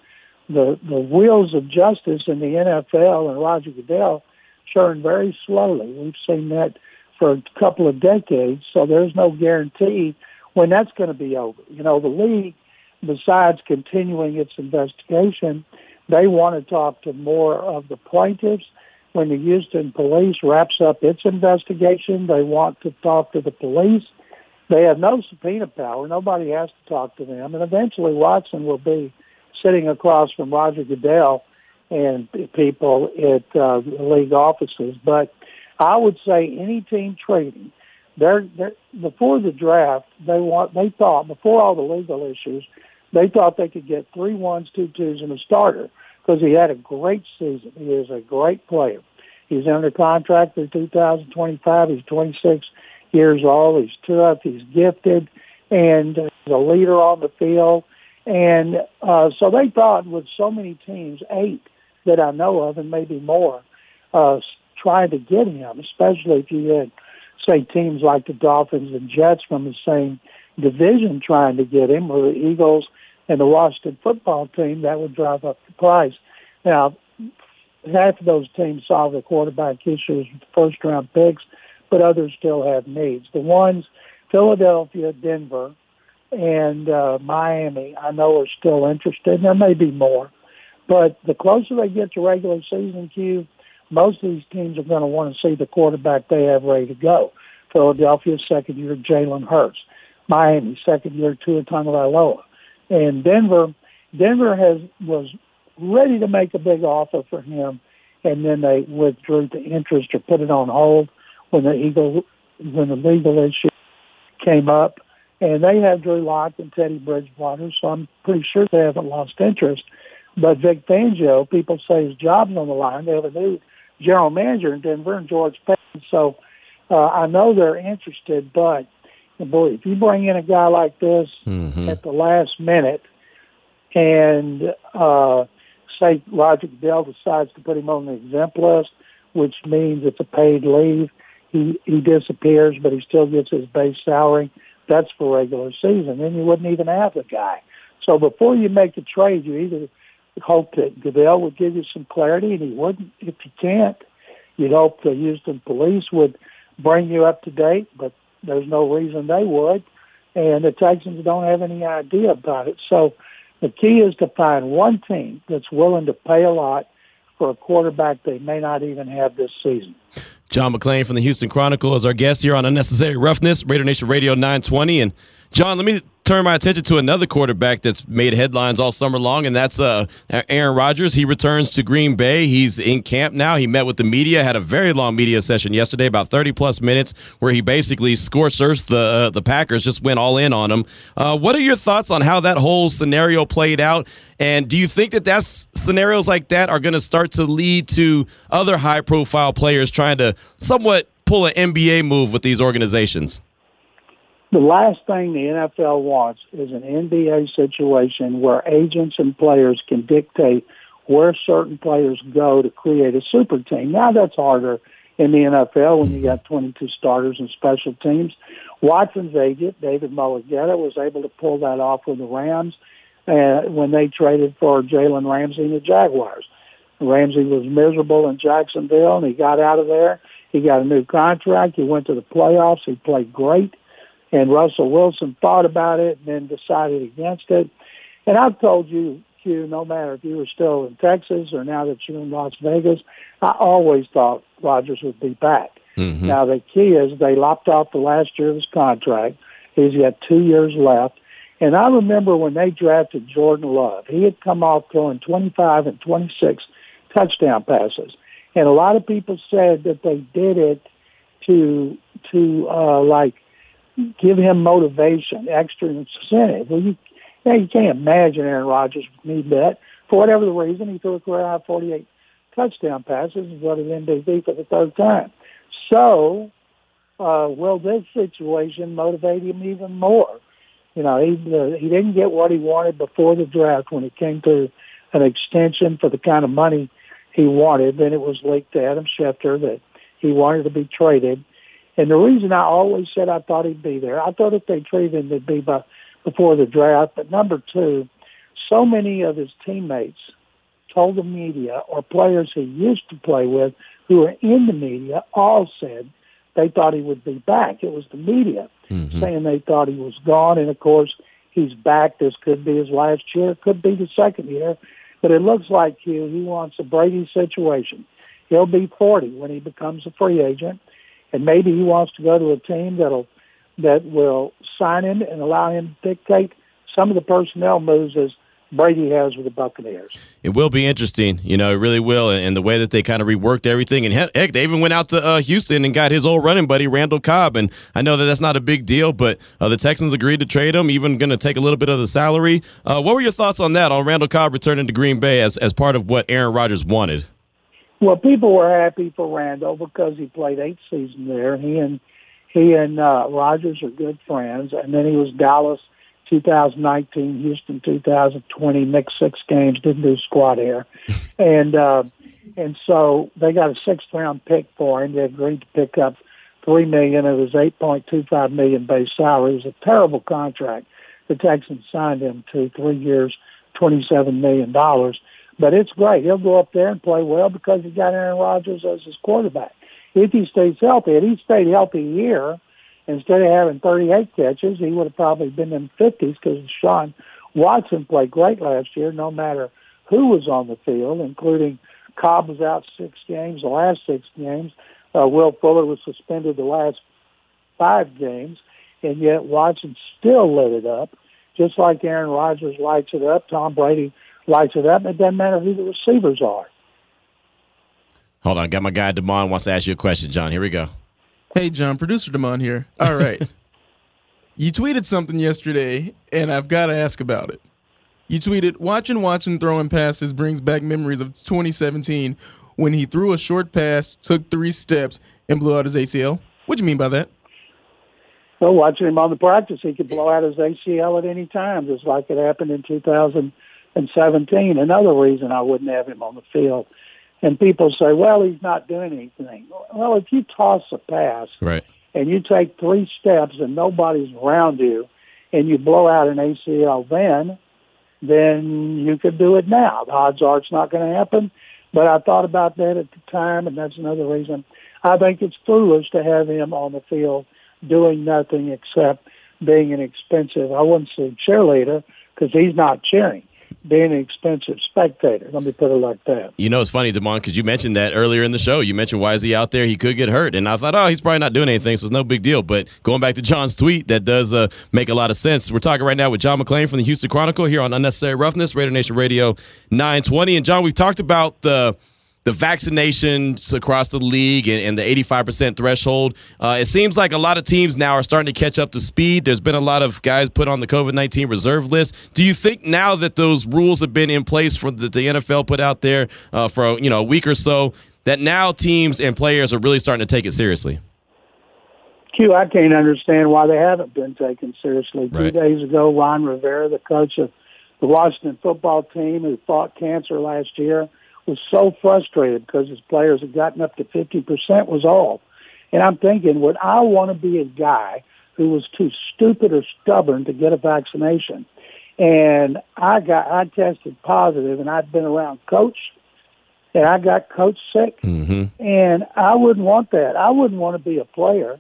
the the wheels of justice in the N F L, and Roger Goodell churn very slowly. We've seen that for a couple of decades, so there's no guarantee when that's going to be over. You know, the league, besides continuing its investigation, they want to talk to more of the plaintiffs. When the Houston police wraps up its investigation, they want to talk to the police. They have no subpoena power. Nobody has to talk to them. And eventually Watson will be sitting across from Roger Goodell and people at uh, league offices. But I would say any team trading, they're, they're, before the draft, they want they thought, before all the legal issues, they thought they could get three ones, two twos, and a starter because he had a great season. He is a great player. He's under contract for two thousand twenty-five. He's twenty-six years old. He's tough. He's gifted. And he's a leader on the field. And uh, so they thought with so many teams, eight that I know of, and maybe more, uh, trying to get him, especially if you had, say, teams like the Dolphins and Jets from the same division trying to get him, or the Eagles and the Washington football team, that would drive up the price. Now, half of those teams solve the quarterback issues with first-round picks, but others still have needs. The ones, Philadelphia, Denver, and uh, Miami, I know are still interested. There may be more. But the closer they get to regular season, Q, most of these teams are going to want to see the quarterback they have ready to go. Philadelphia, second-year Jalen Hurts. Miami, second-year Tua Tagovailoa. And Denver, Denver has was ready to make a big offer for him, and then they withdrew the interest or put it on hold when the Eagle, when the legal issue came up. And they have Drew Lock and Teddy Bridgewater, so I'm pretty sure they haven't lost interest. But Vic Fangio, people say his job's on the line. They have a new general manager in Denver and George Payton. So uh, I know they're interested, but boy, if you bring in a guy like this mm-hmm. at the last minute and uh, say Roger Goodell decides to put him on the exempt list, which means it's a paid leave, he, he disappears, but he still gets his base salary. That's for regular season. Then you wouldn't even have the guy. So before you make a trade, you either hope that Goodell would give you some clarity, and he wouldn't if you can't. You'd hope the Houston police would bring you up to date, but there's no reason they would. And the Texans don't have any idea about it. So the key is to find one team that's willing to pay a lot for a quarterback they may not even have this season. John McClain from the Houston Chronicle is our guest here on Unnecessary Roughness, Raider Nation Radio nine twenty. And, John, let me turn my attention to another quarterback that's made headlines all summer long, and that's uh, Aaron Rodgers. He returns to Green Bay. He's in camp now. He met with the media, had a very long media session yesterday, about thirty-plus minutes, where he basically scorched the, uh, the Packers, just went all in on him. Uh, what are your thoughts on how that whole scenario played out? And do you think that that's, scenarios like that are going to start to lead to other high-profile players trying to somewhat pull an N B A move with these organizations? The last thing the N F L wants is an N B A situation where agents and players can dictate where certain players go to create a super team. Now that's harder in the N F L when you got twenty-two starters and special teams. Watson's agent, David Mulligetta, was able to pull that off with the Rams uh, when they traded for Jalen Ramsey and the Jaguars. Ramsey was miserable in Jacksonville, and he got out of there. He got a new contract. He went to the playoffs. He played great. And Russell Wilson thought about it and then decided against it. And I've told you, Q, no matter if you were still in Texas or now that you're in Las Vegas, I always thought Rodgers would be back. Mm-hmm. Now, the key is they lopped off the last year of his contract. He's got two years left. And I remember when they drafted Jordan Love, he had come off throwing twenty-five and twenty-six touchdown passes. And a lot of people said that they did it to, to uh, like, give him motivation, extra incentive. Well, you, you, know, you can't imagine Aaron Rodgers would need that. For whatever the reason, he threw a career-high forty-eight touchdown passes and got an M V P for the third time. So uh, will this situation motivate him even more? You know, he, uh, he didn't get what he wanted before the draft when it came to an extension for the kind of money he wanted. Then it was leaked to Adam Schefter that he wanted to be traded. And the reason I always said I thought he'd be there, I thought if they traded him, it'd be by, before the draft. But number two, so many of his teammates told the media or players he used to play with who were in the media all said they thought he would be back. It was the media mm-hmm. saying they thought he was gone. And, of course, he's back. This could be his last year. It could be the second year. But it looks like he, he wants a Brady situation. He'll be forty when he becomes a free agent. And maybe he wants to go to a team that'll that will sign him and allow him to dictate some of the personnel moves as Brady has with the Buccaneers. It will be interesting. You know, it really will. And the way that they kind of reworked everything. And heck, they even went out to uh, Houston and got his old running buddy, Randall Cobb. And I know that that's not a big deal, but uh, the Texans agreed to trade him, even going to take a little bit of the salary. Uh, what were your thoughts on that, on Randall Cobb returning to Green Bay as, as part of what Aaron Rodgers wanted? Well, people were happy for Randall because he played eight seasons there. He and he and uh, Rodgers are good friends. And then he was Dallas two thousand nineteen, Houston two thousand twenty, mixed six games, didn't do squat here. And uh, and so they got a sixth-round pick for him. They agreed to pick up three million dollars of his eight point two five million dollars base salary. It was a terrible contract. The Texans signed him to three years, twenty-seven million dollars. But it's great. He'll go up there and play well because he got Aaron Rodgers as his quarterback. If he stays healthy, if he stayed healthy here, instead of having thirty-eight catches, he would have probably been in the fifties because Deshaun Watson played great last year, no matter who was on the field, including Cobb was out six games, the last six games. Uh, Will Fuller was suspended the last five games, and yet Watson still lit it up. Just like Aaron Rodgers lights it up, Tom Brady lights it up, and it doesn't matter who the receivers are. Hold on. Got my guy, Damon, wants to ask you a question, John. Here we go. Hey, John. Producer Damon here. All right. You tweeted something yesterday, and I've got to ask about it. You tweeted, watching Watson throwing passes brings back memories of twenty seventeen when he threw a short pass, took three steps, and blew out his A C L. What do you mean by that? Well, watching him on the practice, he could blow out his A C L at any time, just like it happened in two thousand seventeen. Another reason I wouldn't have him on the field. And people say, well, he's not doing anything. Well, if you toss a pass right, and you take three steps and nobody's around you and you blow out an A C L then, then you could do it now. The odds are it's not going to happen. But I thought about that at the time, and that's another reason. I think it's foolish to have him on the field doing nothing except being an expensive, I wouldn't say cheerleader, because he's not cheering. Being an expensive spectator. Let me put it like that. You know, it's funny, Damon, because you mentioned that earlier in the show. You mentioned why is he out there? He could get hurt. And I thought, oh, he's probably not doing anything, so it's no big deal. But going back to John's tweet, that does uh, make a lot of sense. We're talking right now with John McClain from the Houston Chronicle here on Unnecessary Roughness, Raider Nation Radio nine twenty. And, John, we've talked about the – the vaccinations across the league and, and the eighty-five percent threshold. Uh, it seems like a lot of teams now are starting to catch up to speed. There's been a lot of guys put on the COVID nineteen reserve list. Do you think now that those rules have been in place for that the N F L put out there uh, for you know a week or so, that now teams and players are really starting to take it seriously? Q, I can't understand why they haven't been taken seriously. Right. Two days ago, Ron Rivera, the coach of the Washington football team who fought cancer last year, was so frustrated because his players had gotten up to fifty percent was all. And I'm thinking, would I want to be a guy who was too stupid or stubborn to get a vaccination? And I got, I tested positive, and I'd been around coach, and I got coach sick. Mm-hmm. And I wouldn't want that. I wouldn't want to be a player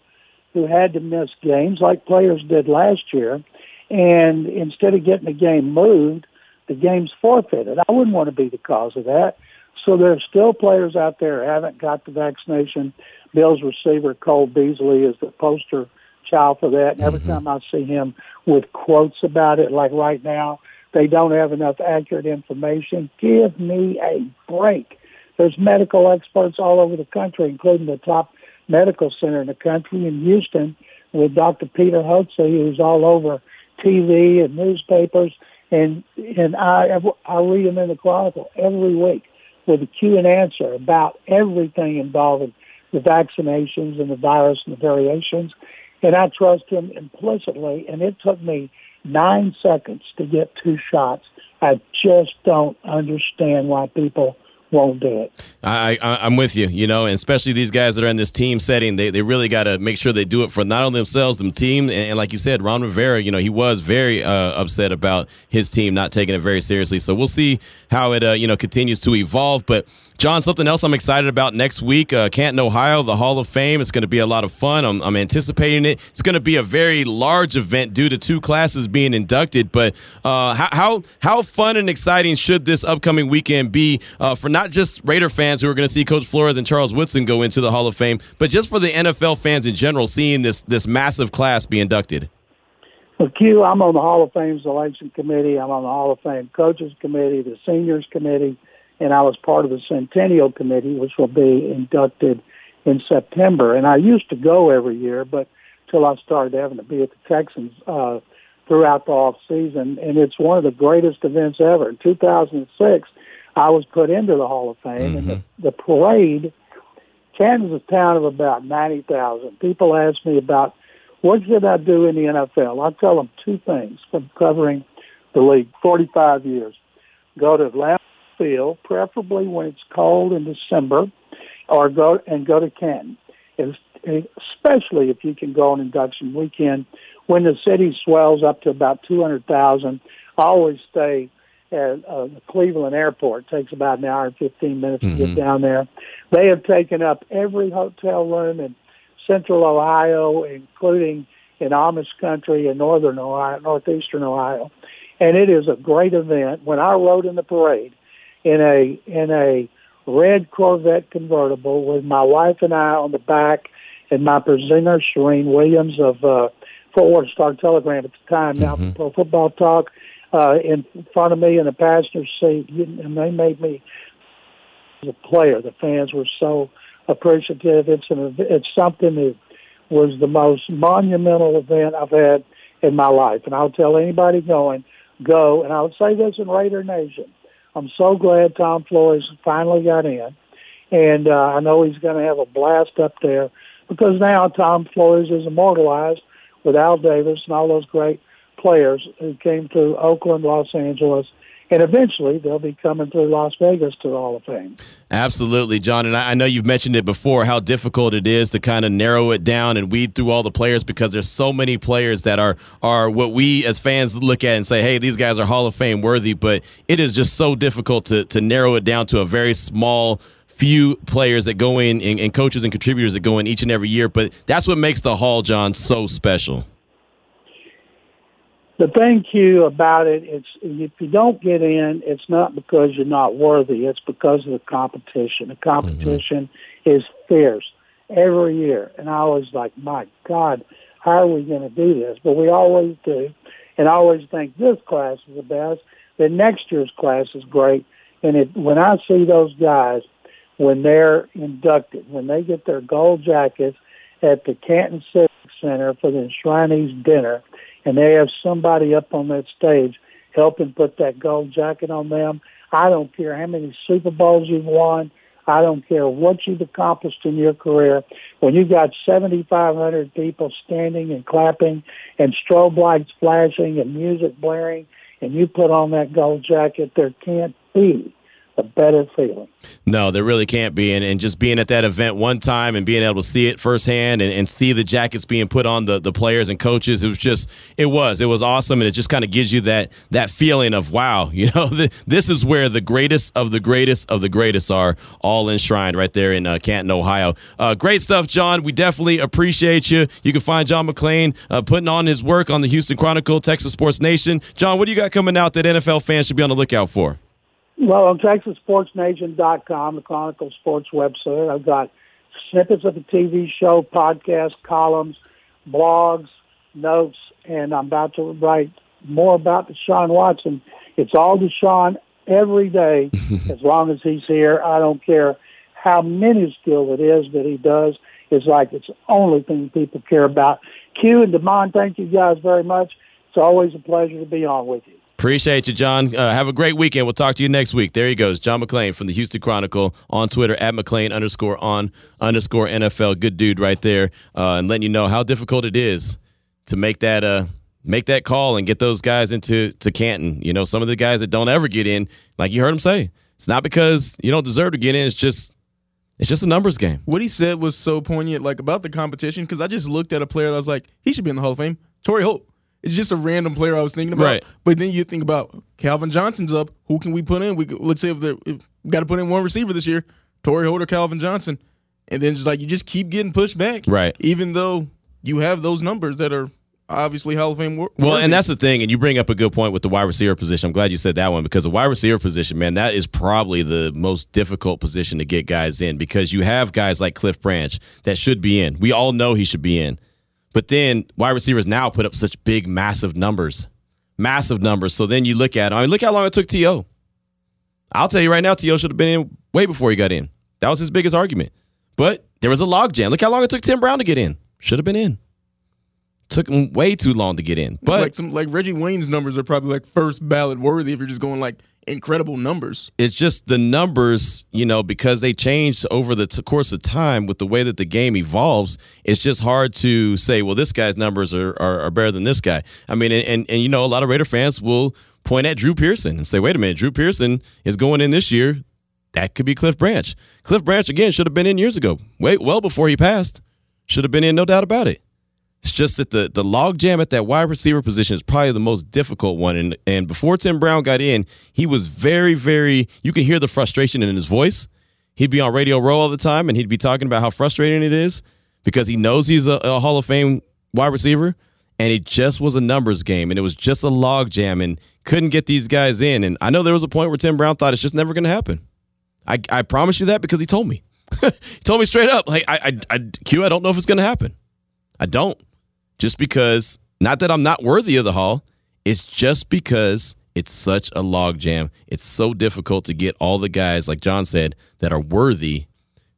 who had to miss games like players did last year. And instead of getting the game moved, the game's forfeited. I wouldn't want to be the cause of that. So there's still players out there who haven't got the vaccination. Bills receiver Cole Beasley is the poster child for that. And every mm-hmm. time I see him with quotes about it, like right now, they don't have enough accurate information. Give me a break. There's medical experts all over the country, including the top medical center in the country in Houston with Doctor Peter Hotze, who's all over T V and newspapers. And and I, I read them in the Chronicle every week with a Q and answer about everything involving the vaccinations and the virus and the variations. And I trust him implicitly. And it took me nine seconds to get two shots. I just don't understand why people won't do it. I, I, I'm with you, you know, and especially these guys that are in this team setting, they, they really got to make sure they do it for not only themselves, the team, and, and like you said, Ron Rivera, you know, he was very uh, upset about his team not taking it very seriously. So we'll see how it, uh, you know, continues to evolve. But, John, something else I'm excited about next week, uh, Canton, Ohio, the Hall of Fame. It's going to be a lot of fun. I'm, I'm anticipating it. It's going to be a very large event due to two classes being inducted. But uh, how, how how fun and exciting should this upcoming weekend be uh, for not just Raider fans who are going to see Coach Flores and Charles Woodson go into the Hall of Fame, but just for the N F L fans in general, seeing this this massive class be inducted? Well, Q, I'm on the Hall of Fame Selection Committee. I'm on the Hall of Fame Coaches Committee, the Seniors Committee, and I was part of the Centennial Committee, which will be inducted in September. And I used to go every year, but till I started having to be at the Texans uh, throughout the off season, and it's one of the greatest events ever. In two thousand six, I was put into the Hall of Fame, mm-hmm. and the, the parade, Canton is a town of about ninety thousand. People ask me about, what should I do in the N F L? I tell them two things from covering the league, forty-five years. Go to Atlanta Field, preferably when it's cold in December, or go and go to Canton, it's, especially if you can go on induction weekend when the city swells up to about two hundred thousand. I always stay at uh, the Cleveland airport. It takes about an hour and fifteen minutes mm-hmm. to get down there. They have taken up every hotel room in central Ohio, including in Amish country and northern Ohio, northeastern Ohio. And it is a great event. When I rode in the parade in a in a red Corvette convertible with my wife and I on the back and my presenter, Shereen Williams of uh, Fort Worth Star-Telegram at the time, now mm-hmm. Pro Football Talk, uh, in front of me in the passenger seat, and they made me a player. The fans were so appreciative. It's an, it's something that was the most monumental event I've had in my life, and I'll tell anybody going, go. And I'll say this in Raider Nation, I'm so glad Tom Flores finally got in, and uh, I know he's going to have a blast up there, because now Tom Flores is immortalized with Al Davis and all those great players who came through Oakland, Los Angeles, and eventually they'll be coming through Las Vegas to the Hall of Fame. Absolutely, John. And I know you've mentioned it before, how difficult it is to kind of narrow it down and weed through all the players, because there's so many players that are, are what we as fans look at and say, hey, these guys are Hall of Fame worthy. But it is just so difficult to, to narrow it down to a very small few players that go in, and, and coaches and contributors that go in each and every year. But that's what makes the Hall, John, so special. The thing, Q, about it, it's if you don't get in, it's not because you're not worthy. It's because of the competition. The competition mm-hmm. is fierce every year. And I was like, my God, how are we going to do this? But we always do. And I always think this class is the best. The next year's class is great. And it, when I see those guys, when they're inducted, when they get their gold jackets at the Canton Civic Center for the enshrinees dinner, and they have somebody up on that stage helping put that gold jacket on them, I don't care how many Super Bowls you've won. I don't care what you've accomplished in your career. When you've got seventy-five hundred people standing and clapping and strobe lights flashing and music blaring, and you put on that gold jacket, there can't be a better feeling. No, there really can't be. And, and just being at that event one time and being able to see it firsthand and, and see the jackets being put on the, the players and coaches, it was just, it was, it was awesome. And it just kind of gives you that, that feeling of, wow, you know, th- this is where the greatest of the greatest of the greatest are all enshrined right there in uh, Canton, Ohio. Uh, great stuff, John. We definitely appreciate you. You can find John McClain uh, putting on his work on the Houston Chronicle, Texas Sports Nation. John, what do you got coming out that N F L fans should be on the lookout for? Well, on Texas Sports Nation dot com, the Chronicle Sports website, I've got snippets of the T V show, podcasts, columns, blogs, notes, and I'm about to write more about Deshaun Watson. It's all Deshaun every day as long as he's here. I don't care how minuscule it is that he does. It's like it's the only thing people care about. Q and Damon, thank you guys very much. It's always a pleasure to be on with you. Appreciate you, John. Uh, have a great weekend. We'll talk to you next week. There he goes, John McClain from the Houston Chronicle on Twitter, at McClain underscore on underscore N F L. Good dude right there, uh, and letting you know how difficult it is to make that uh, make that call and get those guys into to Canton. You know, some of the guys that don't ever get in, like you heard him say, it's not because you don't deserve to get in. It's just it's just a numbers game. What he said was so poignant, like about the competition, because I just looked at a player that I was like, he should be in the Hall of Fame, Torrey Holt. It's just a random player I was thinking about. Right. But then you think about Calvin Johnson's up. Who can we put in? We Let's say if, if we've got to put in one receiver this year, Torrey Holt or Calvin Johnson. And then just like you just keep getting pushed back. Right. Even though you have those numbers that are obviously Hall of Fame worthy. Well, and that's the thing. And you bring up a good point with the wide receiver position. I'm glad you said that one, because the wide receiver position, man, that is probably the most difficult position to get guys in, because you have guys like Cliff Branch that should be in. We all know he should be in. But then wide receivers now put up such big, massive numbers. Massive numbers. So then you look at I mean, look how long it took T O I'll tell you right now, T O should have been in way before he got in. That was his biggest argument. But there was a logjam. Look how long it took Tim Brown to get in. Should have been in. Took him way too long to get in. But like, some, like Reggie Wayne's numbers are probably like first ballot worthy if you're just going like incredible numbers. It's just the numbers, you know, because they changed over the t- course of time with the way that the game evolves. It's just hard to say, well, this guy's numbers are, are, are better than this guy. I mean, and, and, and, you know, a lot of Raider fans will point at Drew Pearson and say, wait a minute, Drew Pearson is going in this year. That could be Cliff Branch. Cliff Branch, again, should have been in years ago. Wait, well before he passed. Should have been in, no doubt about it. It's just that the the log jam at that wide receiver position is probably the most difficult one. And and before Tim Brown got in, he was very, very, you can hear the frustration in his voice. He'd be on Radio Row all the time, and he'd be talking about how frustrating it is because he knows he's a, a Hall of Fame wide receiver, and it just was a numbers game, and it was just a log jam, and couldn't get these guys in. And I know there was a point where Tim Brown thought it's just never going to happen. I, I promise you that because he told me. He told me straight up, like, I, I, I, Q, I don't know if it's going to happen. I don't. Just because, not that I'm not worthy of the Hall, it's just because it's such a logjam. It's so difficult to get all the guys, like John said, that are worthy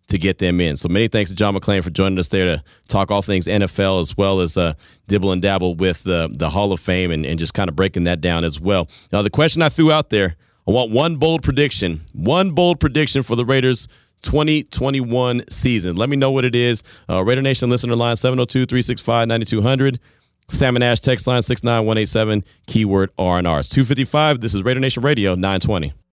to get them in. So many thanks to John McClain for joining us there to talk all things N F L as well as uh, dibble and dabble with uh, the Hall of Fame and, and just kind of breaking that down as well. Now, the question I threw out there, I want one bold prediction, one bold prediction for the Raiders twenty twenty-one season. Let me know what it is. Uh, Raider Nation listener line seven oh two, three six five, nine two hundred. Salmon Ash text line six nine one eight seven. Keyword R and R. It's two fifty-five. This is Raider Nation Radio nine twenty.